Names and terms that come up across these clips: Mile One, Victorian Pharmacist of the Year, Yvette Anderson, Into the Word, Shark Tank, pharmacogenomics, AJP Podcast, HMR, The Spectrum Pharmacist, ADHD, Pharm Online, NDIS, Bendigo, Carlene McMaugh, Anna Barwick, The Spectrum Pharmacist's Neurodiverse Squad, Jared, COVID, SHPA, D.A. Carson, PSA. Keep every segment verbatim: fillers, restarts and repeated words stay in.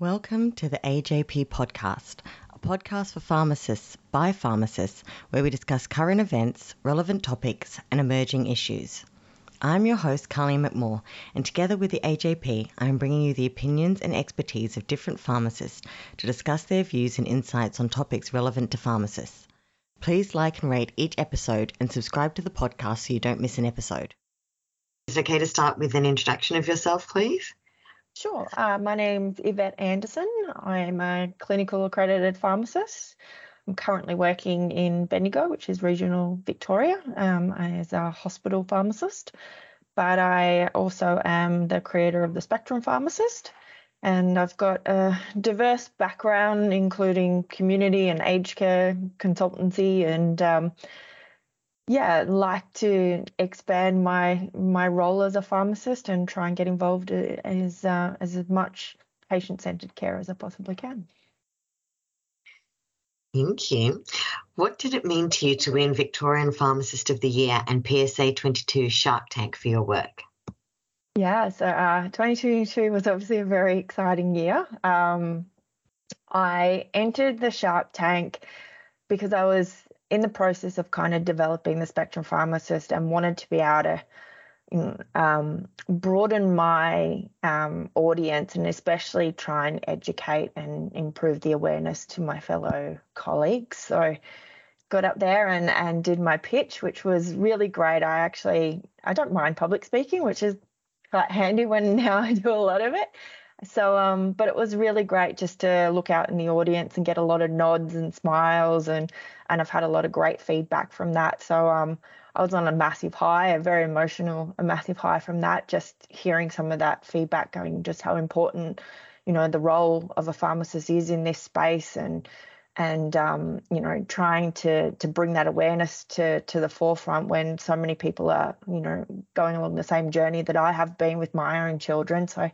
Welcome to the A J P Podcast, a podcast for pharmacists by pharmacists, where we discuss current events, relevant topics, and emerging issues. I'm your host, Carlene McMaugh, and together with the A J P, I'm bringing you the opinions and expertise of different pharmacists to discuss their views and insights on topics relevant to pharmacists. Please like and rate each episode and subscribe to the podcast so you don't miss an episode. Is it okay to start with an introduction of yourself, please? Sure. Uh, my name's Yvette Anderson. I'm a clinical accredited pharmacist. I'm currently working in Bendigo, which is regional Victoria, um, as a hospital pharmacist. But I also am the creator of The Spectrum Pharmacist, and I've got a diverse background, including community and aged care consultancy, and um, yeah, like to expand my my role as a pharmacist and try and get involved as uh, as much patient-centered care as I possibly can. Thank you. What did it mean to you to win Victorian Pharmacist of the Year and P S A twenty-two Shark Tank for your work? Yeah, so uh, twenty twenty-two was obviously a very exciting year. Um, I entered the Shark Tank because I was in the process of kind of developing the Spectrum Pharmacist and wanted to be able to um, broaden my um, audience and especially try and educate and improve the awareness to my fellow colleagues. So got up there and, and did my pitch, which was really great. I actually, I don't mind public speaking, which is quite handy when now I do a lot of it. So, um, but it was really great just to look out in the audience and get a lot of nods and smiles, and, and I've had a lot of great feedback from that. So um, I was on a massive high, a very emotional, a massive high from that, just hearing some of that feedback going, just how important, you know, the role of a pharmacist is in this space, and, and um, you know, trying to to bring that awareness to to the forefront when so many people are, you know, going along the same journey that I have been with my own children. So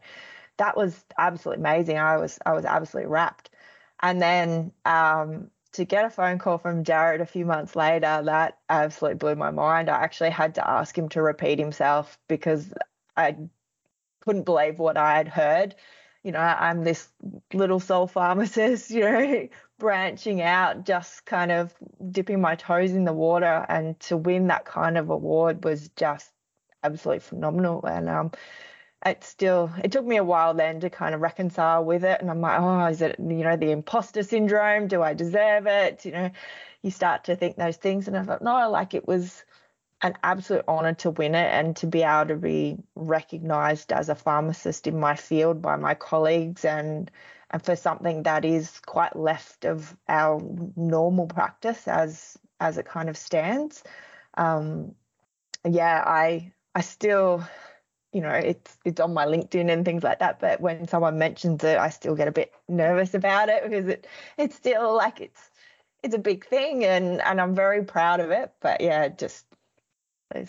that was absolutely amazing. I was I was absolutely rapt. And then um, to get a phone call from Jared a few months later, that absolutely blew my mind. I actually had to ask him to repeat himself because I couldn't believe what I had heard. You know, I'm this little soul pharmacist, you know, branching out, just kind of dipping my toes in the water. And to win that kind of award was just absolutely phenomenal. And um It still, it took me a while then to kind of reconcile with it. And I'm like, oh, is it, you know, the imposter syndrome? Do I deserve it? You know, you start to think those things. And I thought, no, like it was an absolute honor to win it and to be able to be recognized as a pharmacist in my field by my colleagues, and, and for something that is quite left of our normal practice as, as it kind of stands. Um, yeah, I, I still... you know, it's it's on my LinkedIn and things like that. But when someone mentions it, I still get a bit nervous about it because it it's still like it's it's a big thing, and, and I'm very proud of it. But, yeah, just those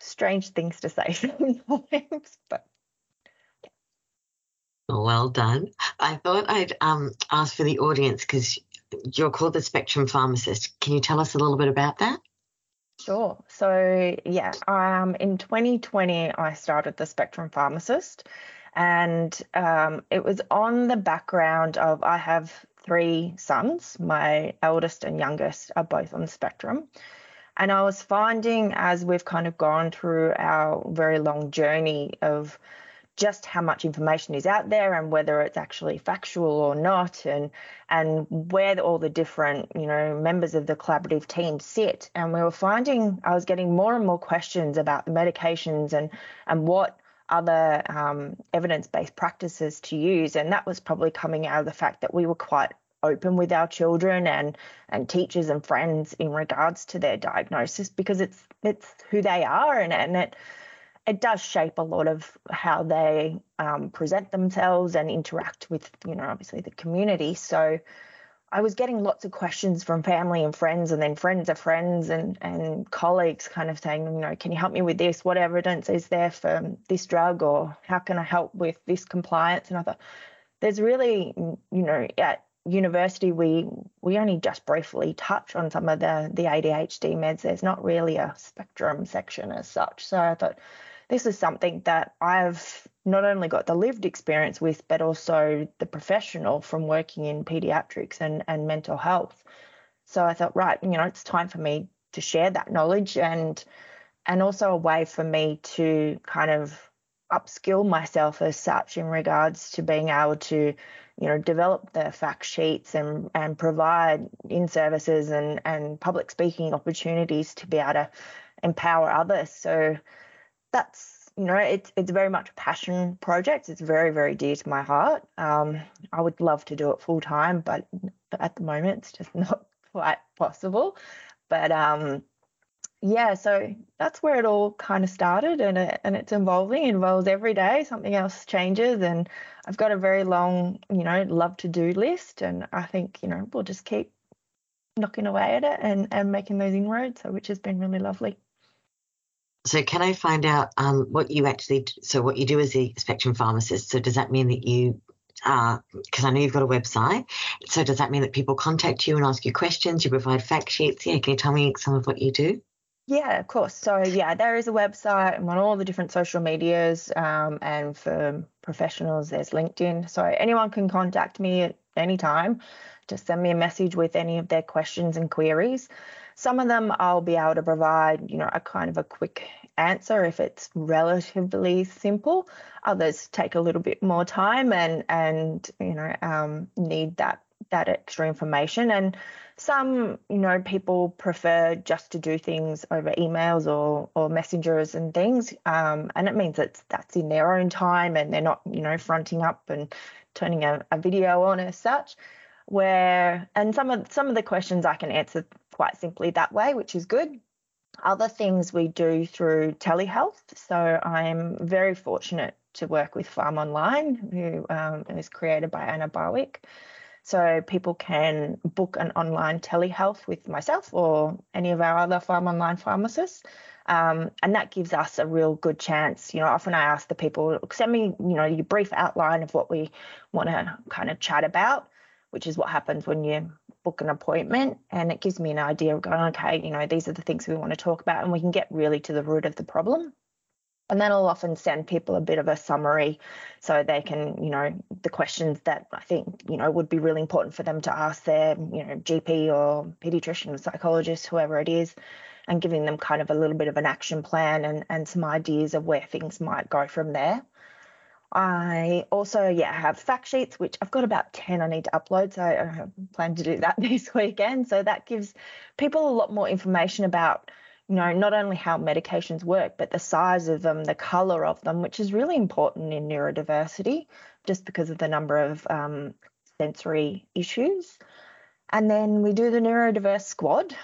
strange things to say sometimes. But yeah. Well done. I thought I'd um, ask for the audience, because you're called the Spectrum Pharmacist. Can you tell us a little bit about that? Sure. So, yeah, um, in twenty twenty, I started the Spectrum Pharmacist, and um, it was on the background of I have three sons. My eldest and youngest are both on the spectrum. And I was finding, as we've kind of gone through our very long journey of just how much information is out there and whether it's actually factual or not, and and where the, all the different, you know, members of the collaborative team sit. And we were finding I was getting more and more questions about the medications and, and what other um, evidence-based practices to use. And that was probably coming out of the fact that we were quite open with our children and and teachers and friends in regards to their diagnosis, because it's it's who they are, and, and it It does shape a lot of how they um, present themselves and interact with, you know, obviously the community. So I was getting lots of questions from family and friends, and then friends of friends and, and colleagues kind of saying, you know, can you help me with this? What evidence is there for this drug, or how can I help with this compliance? And I thought, there's really, you know, at university, we we only just briefly touch on some of the, the A D H D meds. There's not really a spectrum section as such. So I thought, this is something that I've not only got the lived experience with, but also the professional from working in pediatrics and, and mental health. So I thought, right, you know, it's time for me to share that knowledge and and also a way for me to kind of upskill myself as such in regards to being able to, you know, develop the fact sheets and, and provide in services and, and public speaking opportunities to be able to empower others. So that's, you know, it's it's very much a passion project. It's very, very dear to my heart. Um, I would love to do it full time, but at the moment it's just not quite possible. But um, yeah, so that's where it all kind of started, and it, and it's evolving. It evolves every day. Something else changes, and I've got a very long, you know, love to do list. And I think, you know, we'll just keep knocking away at it and, and making those inroads. So, which has been really lovely. So, can I find out um, what you actually? Do, so, what you do as a Spectrum Pharmacist? So, does that mean that you? Uh, because I know you've got a website. So does that mean that people contact you and ask you questions? You provide fact sheets? Yeah, can you tell me some of what you do? Yeah, of course. So, yeah, there is a website. I'm on all the different social medias, um, and for professionals, there's LinkedIn. So anyone can contact me at any time. Just send me a message with any of their questions and queries. Some of them I'll be able to provide, you know, a kind of a quick answer if it's relatively simple. Others take a little bit more time and, and you know, um, need that that extra information. And some, you know, people prefer just to do things over emails or or messengers and things. Um, and it means that that's in their own time and they're not, you know, fronting up and turning a, a video on as such. Where and some of some of the questions I can answer quite simply that way, which is good. Other things we do through telehealth. So I'm very fortunate to work with Pharm Online, who um, is created by Anna Barwick. So people can book an online telehealth with myself or any of our other Pharm Online pharmacists. Um, and that gives us a real good chance. You know, often I ask the people, send me, you know, your brief outline of what we want to kind of chat about, which is what happens when you book an appointment. And it gives me an idea of going, okay, you know, these are the things we want to talk about, and we can get really to the root of the problem. And then I'll often send people a bit of a summary so they can, you know, the questions that I think, you know, would be really important for them to ask their, you know, G P or pediatrician or psychologist, whoever it is, and giving them kind of a little bit of an action plan and, and some ideas of where things might go from there. I also, yeah, have fact sheets, which I've got about ten I need to upload, so I plan to do that this weekend. So that gives people a lot more information about, you know, not only how medications work, but the size of them, the colour of them, which is really important in neurodiversity, just because of the number of um, sensory issues. And then we do the Neurodiverse Squad.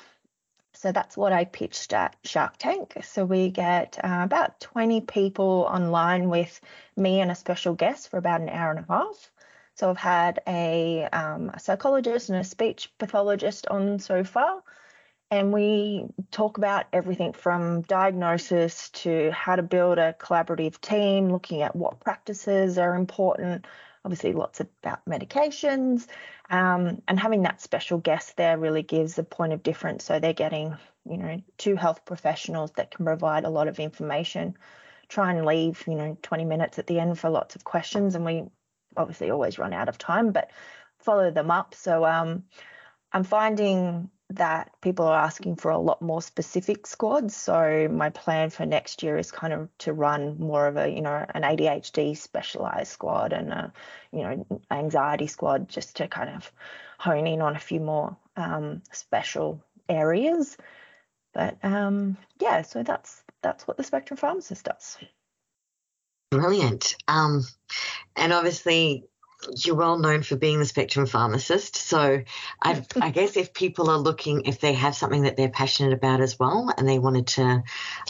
So that's what I pitched at Shark Tank. So we get uh, about twenty people online with me and a special guest for about an hour and a half. So I've had a, um, a psychologist and a speech pathologist on so far. And we talk about everything from diagnosis to how to build a collaborative team, looking at what practices are important, obviously lots about medications, um, and having that special guest there really gives a point of difference. So they're getting, you know, two health professionals that can provide a lot of information, try and leave, you know, twenty minutes at the end for lots of questions. And we obviously always run out of time, but follow them up. So um, I'm finding that people are asking for a lot more specific squads. So my plan for next year is kind of to run more of a, you know, an A D H D specialised squad and a, you know, anxiety squad, just to kind of hone in on a few more um, special areas. But um, yeah, so that's that's what the Spectrum Pharmacist does. Brilliant. Um, and obviously, you're well known for being the Spectrum Pharmacist. So I, I guess if people are looking, if they have something that they're passionate about as well and they wanted to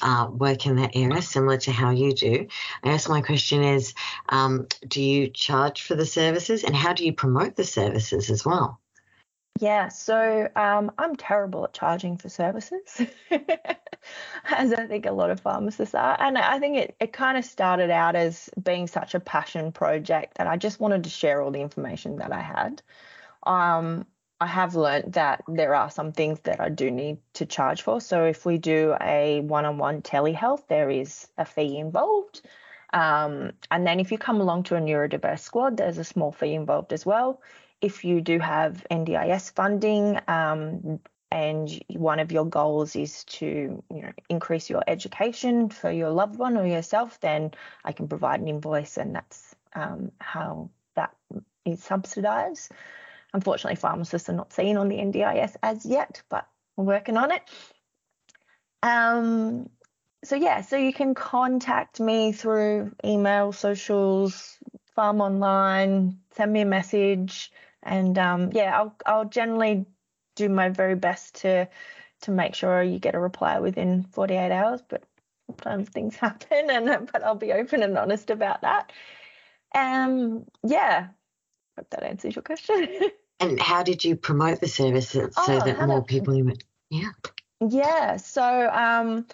uh, work in that area, similar to how you do, I guess my question is, um, do you charge for the services, and how do you promote the services as well? Yeah, so um, I'm terrible at charging for services, as I think a lot of pharmacists are. And I think it, it kind of started out as being such a passion project that I just wanted to share all the information that I had. Um, I have learned that there are some things that I do need to charge for. So if we do a one-on-one telehealth, there is a fee involved. Um, and then if you come along to a neurodiverse squad, there's a small fee involved as well. If you do have N D I S funding um, and one of your goals is to, you know, increase your education for your loved one or yourself, then I can provide an invoice, and that's um, how that is subsidised. Unfortunately, pharmacists are not seen on the N D I S as yet, but we're working on it. Um, so, yeah, so you can contact me through email, socials, Pharm Online, send me a message, and, um, yeah, I'll I'll generally do my very best to to make sure you get a reply within forty-eight hours, but sometimes things happen, and but I'll be open and honest about that. Um, yeah, hope that answers your question. And how did you promote the service so oh, that more I, people you went, yeah. Yeah, so um,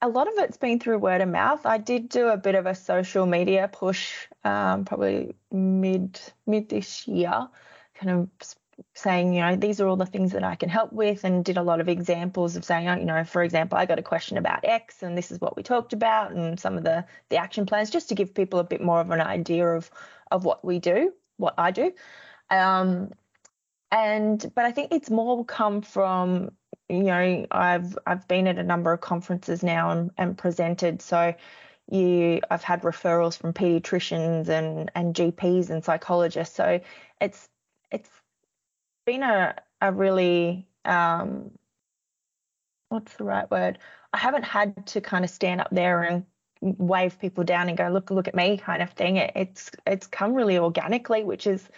a lot of it's been through word of mouth. I did do a bit of a social media push um, probably mid, mid this year, kind of saying, you know, these are all the things that I can help with, and did a lot of examples of saying, you know, for example, I got a question about X and this is what we talked about, and some of the, the action plans, just to give people a bit more of an idea of, of what we do. what I do. Um, and, but I think it's more come from, you know, I've, I've been at a number of conferences now and, and presented. So you, I've had referrals from pediatricians and, and G Ps and psychologists. So it's, it's been a, a really, um, what's the right word? I haven't had to kind of stand up there and wave people down and go, look, look at me kind of thing. It, it's it's come really organically, which is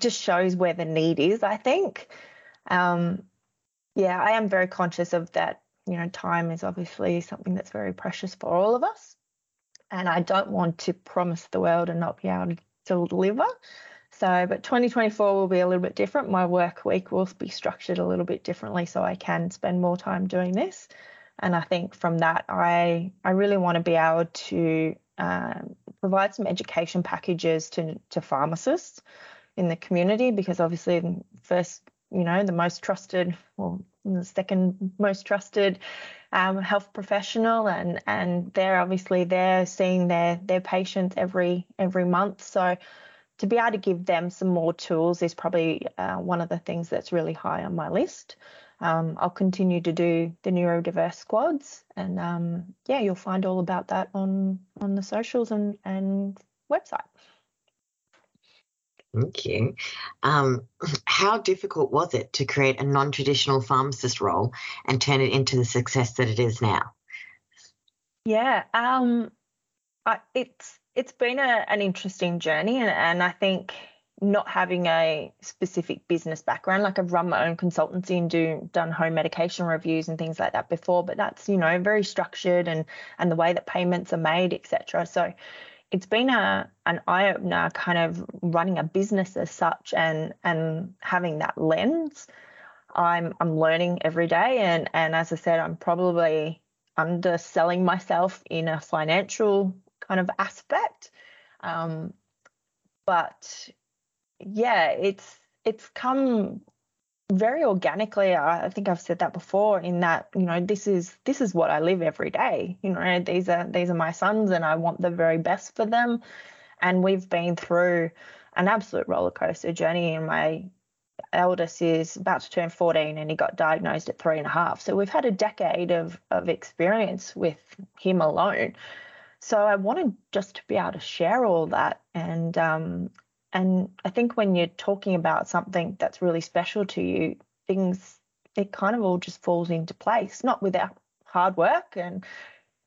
just shows where the need is, I think. Um, yeah, I am very conscious of that. You know, time is obviously something that's very precious for all of us, and I don't want to promise the world and not be able to deliver. So, but twenty twenty-four will be a little bit different. My work week will be structured a little bit differently, so I can spend more time doing this. And I think from that, I I really want to be able to um, provide some education packages to to pharmacists in the community, because obviously first, you know, the most trusted, or the second most trusted um, health professional, and and they're obviously they're seeing their their patients every every month. So to be able to give them some more tools is probably uh, one of the things that's really high on my list. Um, I'll continue to do the neurodiverse squads, and um, yeah, you'll find all about that on, on the socials and, and website. Thank you. Um, how difficult was it to create a non-traditional pharmacist role and turn it into the success that it is now? Yeah, um, I, it's it's been a, an interesting journey, and, and I think not having a specific business background, like I've run my own consultancy and do done home medication reviews and things like that before, but that's, you know, very structured, and and the way that payments are made, et cetera. So it's been a an eye opener, kind of running a business as such, and and having that lens. I'm I'm learning every day, and and as I said, I'm probably underselling myself in a financial kind of aspect, um, but yeah, it's it's come very organically. I think I've said that before, in that, you know, this is this is what I live every day. You know, these are these are my sons, and I want the very best for them. And we've been through an absolute roller coaster journey. And my eldest is about to turn fourteen, and he got diagnosed at three and a half. So we've had a decade of of experience with him alone. So I wanted just to be able to share all that, and um, and I think when you're talking about something that's really special to you, things, it kind of all just falls into place, not without hard work and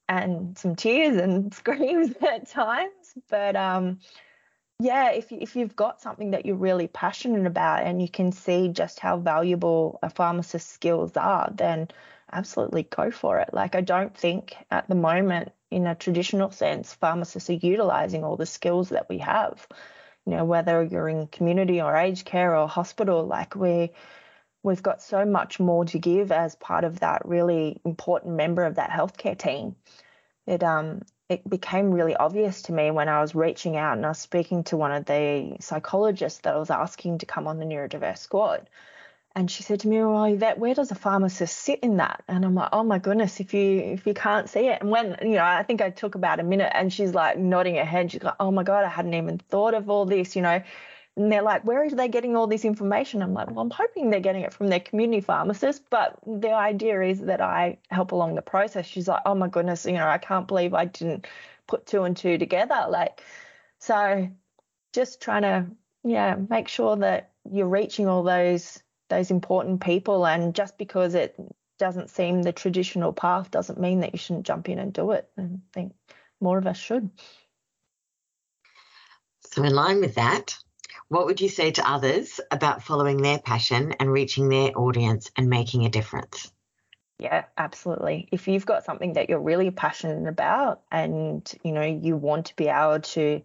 and some tears and screams at times. But, um, yeah, if, if you've got something that you're really passionate about and you can see just how valuable a pharmacist's skills are, then absolutely go for it. Like, I don't think at the moment, in a traditional sense, pharmacists are utilising all the skills that we have. You know, whether you're in community or aged care or hospital, like we, we've got so much more to give as part of that really important member of that healthcare team. It um it became really obvious to me when I was reaching out and I was speaking to one of the psychologists that I was asking to come on the neurodiverse squad. And she said to me, well, Yvette, where does a pharmacist sit in that? And I'm like, oh, my goodness, if you if you can't see it. And when, you know, I think I took about a minute and she's like nodding her head. She's like, oh, my God, I hadn't even thought of all this, you know. And they're like, where are they getting all this information? I'm like, well, I'm hoping they're getting it from their community pharmacist. But the idea is that I help along the process. She's like, oh, my goodness, you know, I can't believe I didn't put two and two together. Like, so just trying to, yeah, make sure that you're reaching all those those important people, and just because it doesn't seem the traditional path doesn't mean that you shouldn't jump in and do it. And I think more of us should. So in line with that, what would you say to others about following their passion and reaching their audience and making a difference? Yeah, absolutely. If you've got something that you're really passionate about and, you know, you want to be able to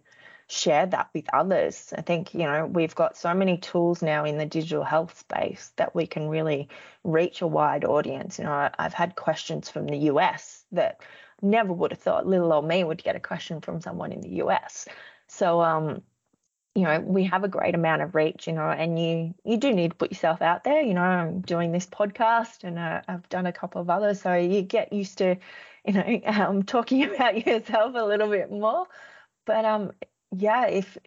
share that with others. I think, you know, we've got so many tools now in the digital health space that we can really reach a wide audience. You know, I've had questions from the U S that never would have thought little old me would get a question from someone in the U S. So, um, you know, we have a great amount of reach, you know, and you you do need to put yourself out there. You know, I'm doing this podcast and uh, I've done a couple of others. So you get used to, you know, um, talking about yourself a little bit more. But um. yeah, if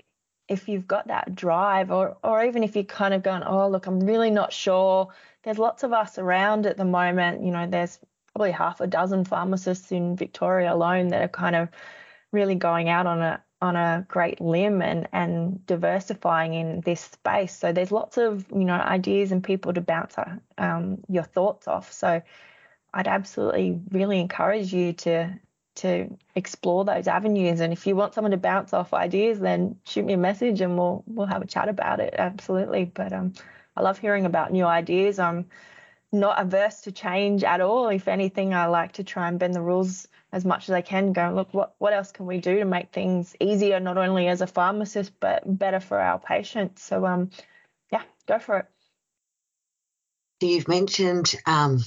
if you've got that drive, or or even if you're kind of going, oh, look, I'm really not sure. There's lots of us around at the moment. You know, there's probably half a dozen pharmacists in Victoria alone that are kind of really going out on a on a great limb and, and diversifying in this space. So there's lots of, you know, ideas and people to bounce um, your thoughts off. So I'd absolutely really encourage you to to explore those avenues, and if you want someone to bounce off ideas, then shoot me a message and we'll we'll have a chat about it. Absolutely. But um I love hearing about new ideas. I'm not averse to change at all. If anything, I like to try and bend the rules as much as I can, go, look, what what else can we do to make things easier, not only as a pharmacist but better for our patients. So um yeah, go for it. You've mentioned um,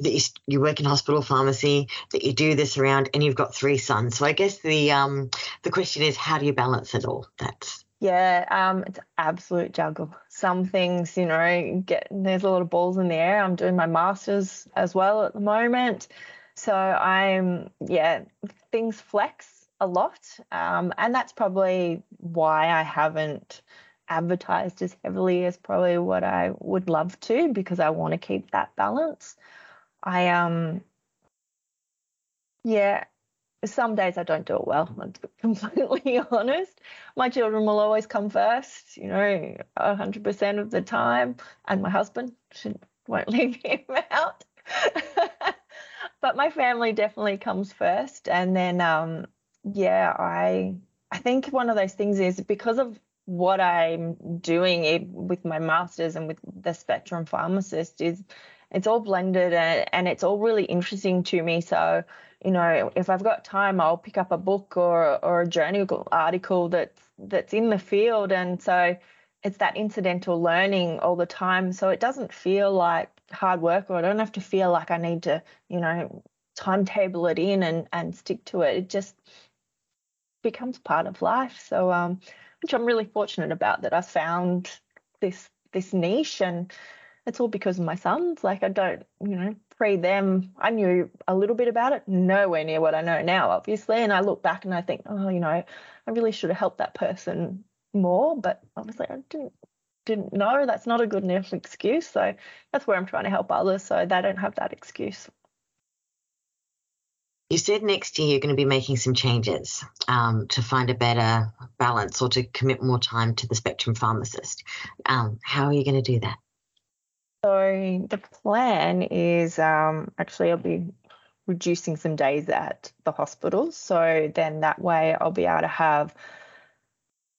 that you, you work in hospital pharmacy, that you do this around, and you've got three sons. So I guess the um, the question is, how do you balance it all? That's yeah, um, it's absolute juggle. Some things, you know, get there's a lot of balls in the air. I'm doing my masters as well at the moment, so I'm yeah, things flex a lot, um, and that's probably why I haven't advertised as heavily as probably what I would love to, because I want to keep that balance. I um yeah some days I don't do it well, I'm completely honest. My children will always come first, you know, one hundred percent of the time, and my husband should, won't leave him out but my family definitely comes first. And then um yeah I I think one of those things is because of what I'm doing with my masters and with the Spectrum Pharmacist is it's all blended and, and it's all really interesting to me. So, you know, if I've got time, I'll pick up a book or or a journal article that's that's in the field. And so it's that incidental learning all the time. So it doesn't feel like hard work, or I don't have to feel like I need to, you know, timetable it in and, and stick to it. It just becomes part of life. So, um, which I'm really fortunate about, that I found this this niche, and it's all because of my sons. Like I don't, you know, pre them, I knew a little bit about it, nowhere near what I know now, obviously. And I look back and I think, oh, you know, I really should have helped that person more. But obviously I didn't didn't know. That's not a good enough excuse. So that's where I'm trying to help others so they don't have that excuse. You said next year you're going to be making some changes um, to find a better balance, or to commit more time to the Spectrum Pharmacist. Um, how are you going to do that? So the plan is um, actually I'll be reducing some days at the hospital. So then that way I'll be able to have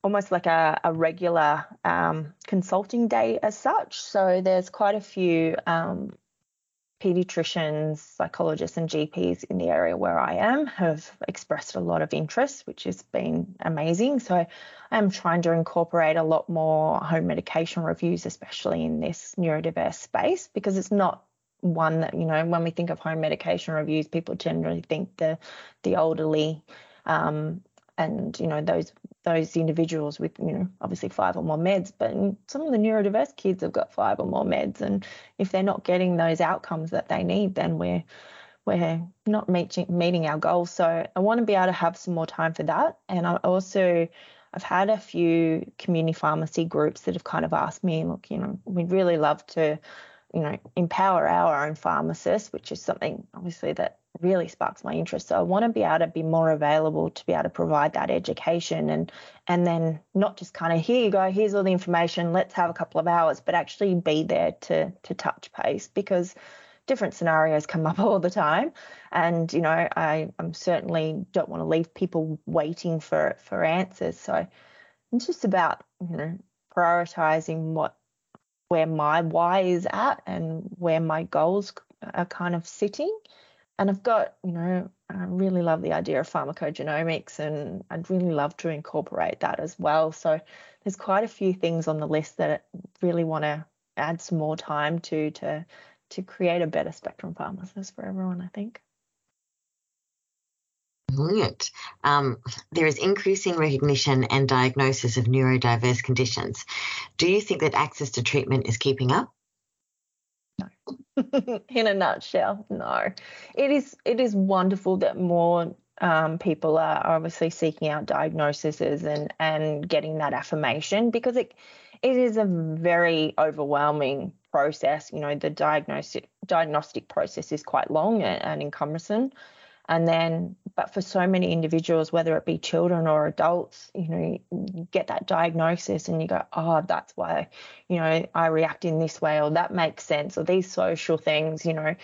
almost like a, a regular um, consulting day as such. So there's quite a few um pediatricians, psychologists and G Ps in the area where I am have expressed a lot of interest, which has been amazing. So I'm trying to incorporate a lot more home medication reviews, especially in this neurodiverse space, because it's not one that, you know, when we think of home medication reviews, people generally think the the elderly um, and, you know, those those individuals with, you know, obviously five or more meds, but some of the neurodiverse kids have got five or more meds, and if they're not getting those outcomes that they need, then we're we're not meeting meeting our goals. So I want to be able to have some more time for that. And I also, I've had a few community pharmacy groups that have kind of asked me, look, you know, we'd really love to, you know, empower our own pharmacists, which is something obviously that really sparks my interest. So I want to be able to be more available to be able to provide that education, and and then not just kind of, here you go, here's all the information, let's have a couple of hours, but actually be there to to touch base, because different scenarios come up all the time. And, you know, I I'm certainly don't want to leave people waiting for for answers. So it's just about, you know, prioritizing what where my why is at and where my goals are kind of sitting. And I've got, you know, I really love the idea of pharmacogenomics, and I'd really love to incorporate that as well. So there's quite a few things on the list that I really want to add some more time to, to, to create a better spectrum pharmacist for everyone, I think. Brilliant. Um, there is increasing recognition and diagnosis of neurodiverse conditions. Do you think that access to treatment is keeping up? No. In a nutshell, no. It is it is wonderful that more um, people are obviously seeking out diagnoses and, and getting that affirmation, because it it is a very overwhelming process. You know, the diagnostic diagnostic process is quite long and, and encompassing. And then, but for so many individuals, whether it be children or adults, you know, you get that diagnosis and you go, oh, that's why, you know, I react in this way, or that makes sense, or these social things, you know,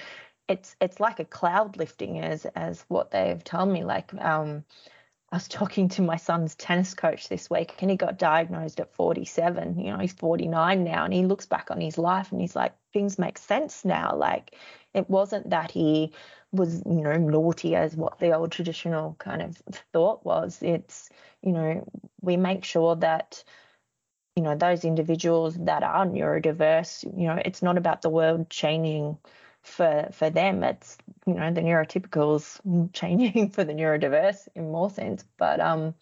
it's it's like a cloud lifting, as as what they've told me. Like um, I was talking to my son's tennis coach this week, and he got diagnosed at forty-seven. You know, he's forty-nine now, and he looks back on his life and he's like, things make sense now. Like, it wasn't that he was, you know, naughty as what the old traditional kind of thought was. It's, you know, we make sure that, you know, those individuals that are neurodiverse, you know, it's not about the world changing for for them. It's, you know, the neurotypicals changing for the neurodiverse in more sense. But um,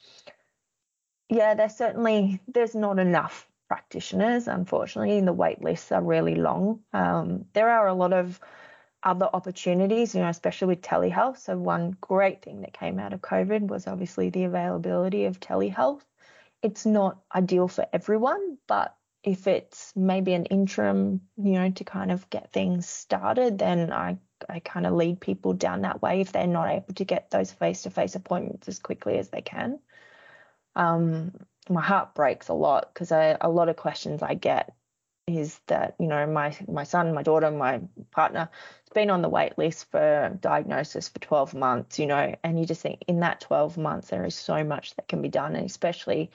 yeah, there's certainly, there's not enough practitioners, unfortunately, and the wait lists are really long. Um, there are a lot of other opportunities, you know, especially with telehealth. So one great thing that came out of COVID was obviously the availability of telehealth. It's not ideal for everyone, but if it's maybe an interim, you know, to kind of get things started, then I, I kind of lead people down that way if they're not able to get those face-to-face appointments as quickly as they can. Um, my heart breaks a lot, because a lot of questions I get is that, you know, my my son, my daughter, my partner has been on the wait list for diagnosis for twelve months, you know, and you just think in that twelve months there is so much that can be done. And especially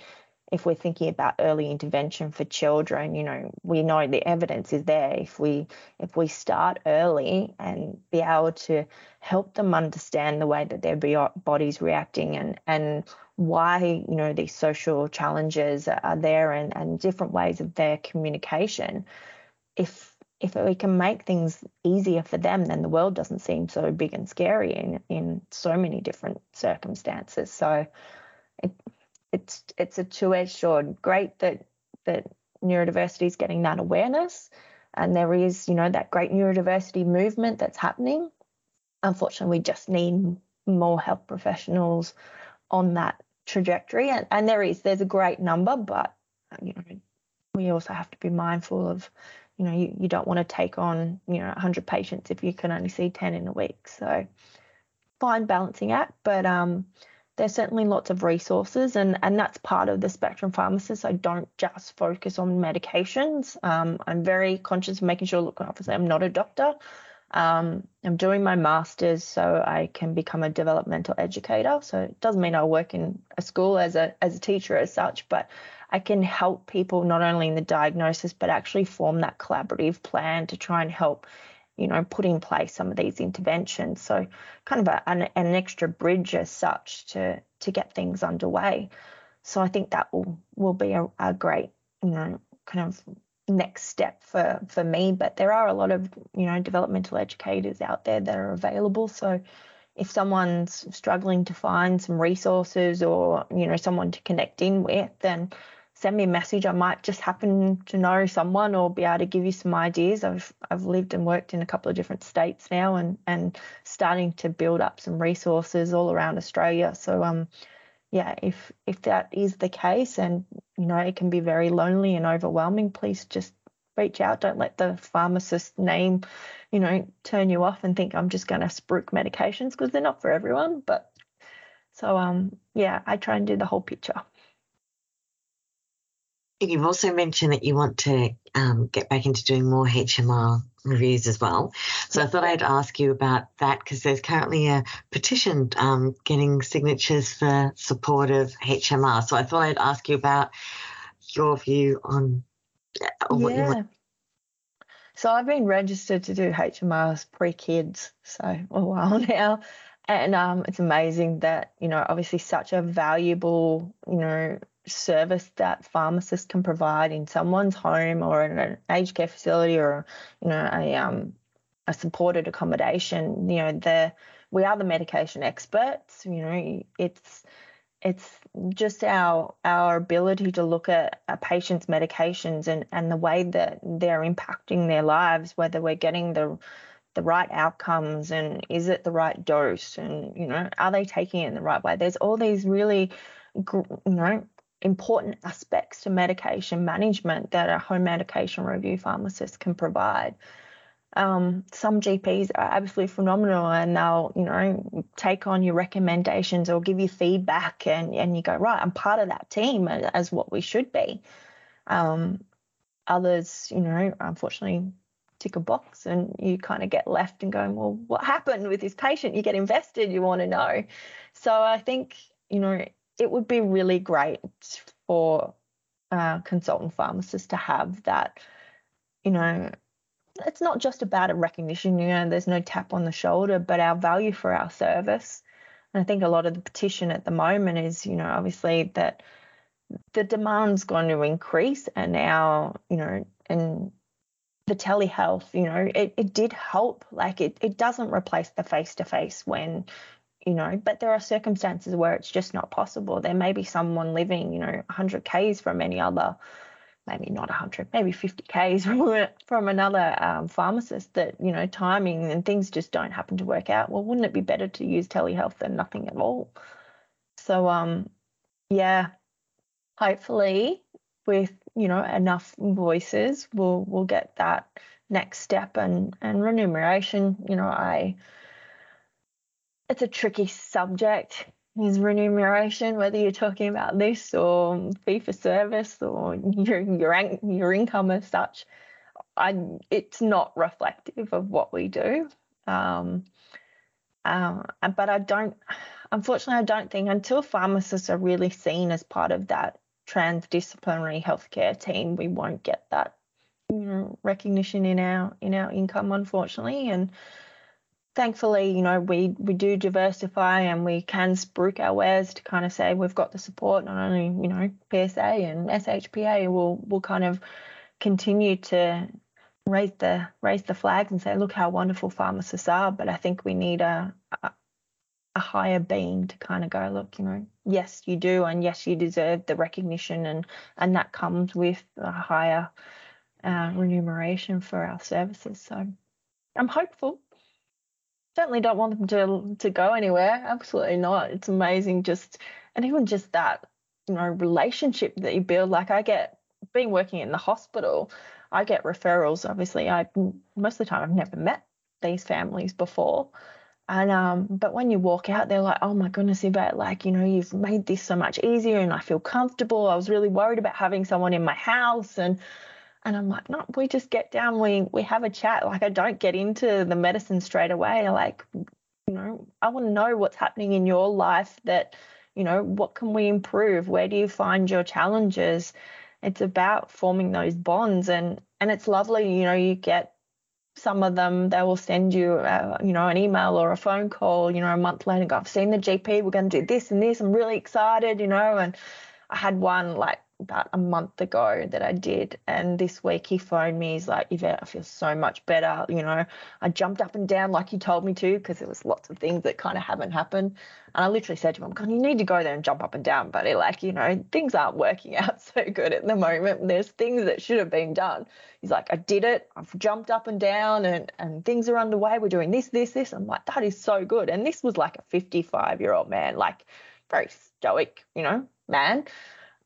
if we're thinking about early intervention for children, you know, we know the evidence is there. If we if we start early and be able to help them understand the way that their body's reacting and and why, you know, these social challenges are there, and, and different ways of their communication. If if we can make things easier for them, then the world doesn't seem so big and scary in, in so many different circumstances. So it, it's it's a two-edged sword. Great that that neurodiversity is getting that awareness, and there is, you know, that great neurodiversity movement that's happening. Unfortunately, we just need more health professionals on that trajectory, and, and there is there's a great number, but, you know, we also have to be mindful of, you know, you, you don't want to take on, you know, one hundred patients if you can only see ten in a week. So fine balancing act, but um there's certainly lots of resources, and and that's part of the Spectrum Pharmacist. I don't just focus on medications. um I'm very conscious of making sure, look, obviously I'm not a doctor. Um, I'm doing my master's so I can become a developmental educator. So it doesn't mean I work in a school as a as a teacher as such, but I can help people not only in the diagnosis, but actually form that collaborative plan to try and help, you know, put in place some of these interventions. So kind of a, an, an extra bridge as such to to get things underway. So I think that will will be a, a great, you know, kind of next step for for me. But there are a lot of, you know, developmental educators out there that are available, so if someone's struggling to find some resources or, you know, someone to connect in with, then send me a message. I might just happen to know someone or be able to give you some ideas. I've I've lived and worked in a couple of different states now and and starting to build up some resources all around Australia. So um yeah, if if that is the case and, you know, it can be very lonely and overwhelming, please just reach out. Don't let the pharmacist name, you know, turn you off and think I'm just going to spruik medications, because they're not for everyone. But so um yeah, I try and do the whole picture. You've also mentioned that you want to um, get back into doing more H M R reviews as well. So I thought I'd ask you about that, because there's currently a petition um, getting signatures for support of H M R. So I thought I'd ask you about your view on what yeah. you want. So I've been registered to do H M Rs pre-kids, so a while now. And um, it's amazing that, you know, obviously such a valuable, you know, service that pharmacists can provide in someone's home or in an aged care facility or, you know, a um a supported accommodation. You know, the we are the medication experts. You know, it's it's just our our ability to look at a patient's medications and and the way that they're impacting their lives, whether we're getting the the right outcomes and is it the right dose and, you know, are they taking it in the right way. There's all these really, you know, important aspects to medication management that a home medication review pharmacist can provide. Um, some G Ps are absolutely phenomenal and they'll, you know, take on your recommendations or give you feedback and, and you go, right, I'm part of that team as what we should be. Um, others, you know, unfortunately tick a box and you kind of get left and going, well, what happened with this patient? You get invested, you want to know. So I think, you know, it would be really great for uh, consultant pharmacists to have that, you know, it's not just about a recognition, you know, there's no tap on the shoulder, but our value for our service. And I think a lot of the petition at the moment is, you know, obviously that the demand's going to increase and our, you know, and the telehealth, you know, it, it did help. Like it, it doesn't replace the face-to-face when, you know, but there are circumstances where it's just not possible. There may be someone living, you know, one hundred kays from any other, maybe not one hundred, maybe fifty kays from, from another um, pharmacist that, you know, timing and things just don't happen to work out. Well, wouldn't it be better to use telehealth than nothing at all? So, um, yeah, hopefully with, you know, enough voices, we'll we'll get that next step and, and remuneration. You know, I... It's a tricky subject, is remuneration, whether you're talking about this or fee for service or your your, your income as such. I, it's not reflective of what we do. Um, uh, but I don't, unfortunately, I don't think until pharmacists are really seen as part of that transdisciplinary healthcare team, we won't get that, you know, recognition in our in our income, unfortunately. And thankfully, you know, we, we do diversify and we can spruik our wares to kind of say we've got the support, not only, you know, P S A and S H P A will will kind of continue to raise the raise the flags and say, look how wonderful pharmacists are. But I think we need a, a, a higher being to kind of go, look, you know, yes, you do. And yes, you deserve the recognition. And, and that comes with a higher uh, remuneration for our services. So I'm hopeful. Certainly don't want them to to go anywhere. Absolutely not. It's amazing, just and even just that, you know, relationship that you build. Like I get being working in the hospital, I get referrals. Obviously, I most of the time I've never met these families before, and um, but when you walk out, they're like, oh my goodness, Yvette, like, you know, you've made this so much easier, and I feel comfortable. I was really worried about having someone in my house, and. And I'm like, no, we just get down, we we have a chat. Like I don't get into the medicine straight away. Like, you know, I want to know what's happening in your life that, you know, what can we improve? Where do you find your challenges? It's about forming those bonds. And, and it's lovely, you know, you get some of them, they will send you, uh, you know, an email or a phone call, you know, a month later, and go, I've seen the G P, we're going to do this and this. I'm really excited, you know. And I had one like, about a month ago that I did, and this week he phoned me. He's like, Yvette, I feel so much better. You know, I jumped up and down like you told me to, because there was lots of things that kind of haven't happened. And I literally said to him, God, you need to go there and jump up and down, buddy. Like, you know, things aren't working out so good at the moment. There's things that should have been done. He's like, I did it. I've jumped up and down and, and things are underway. We're doing this, this, this. I'm like, that is so good. And this was like a fifty-five-year-old man, like very stoic, you know, man.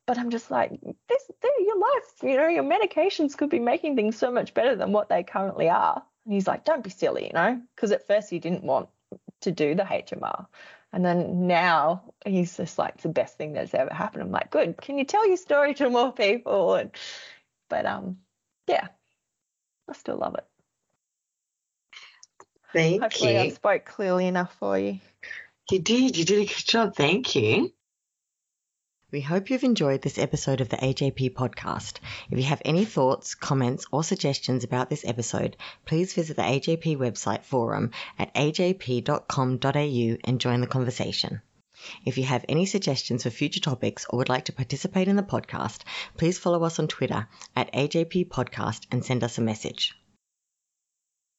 But I'm just like, this, your life, you know, your medications could be making things so much better than what they currently are. And he's like, don't be silly, you know, because at first he didn't want to do the H M R. And then now he's just like, it's the best thing that's ever happened. I'm like, good. Can you tell your story to more people? And, but, um, yeah, I still love it. Thank Hopefully you. Hopefully I spoke clearly enough for you. You did. You did a good job. Thank you. We hope you've enjoyed this episode of the A J P podcast. If you have any thoughts, comments, or suggestions about this episode, please visit the A J P website forum at a j p dot com dot a u and join the conversation. If you have any suggestions for future topics or would like to participate in the podcast, please follow us on Twitter at A J P Podcast and send us a message.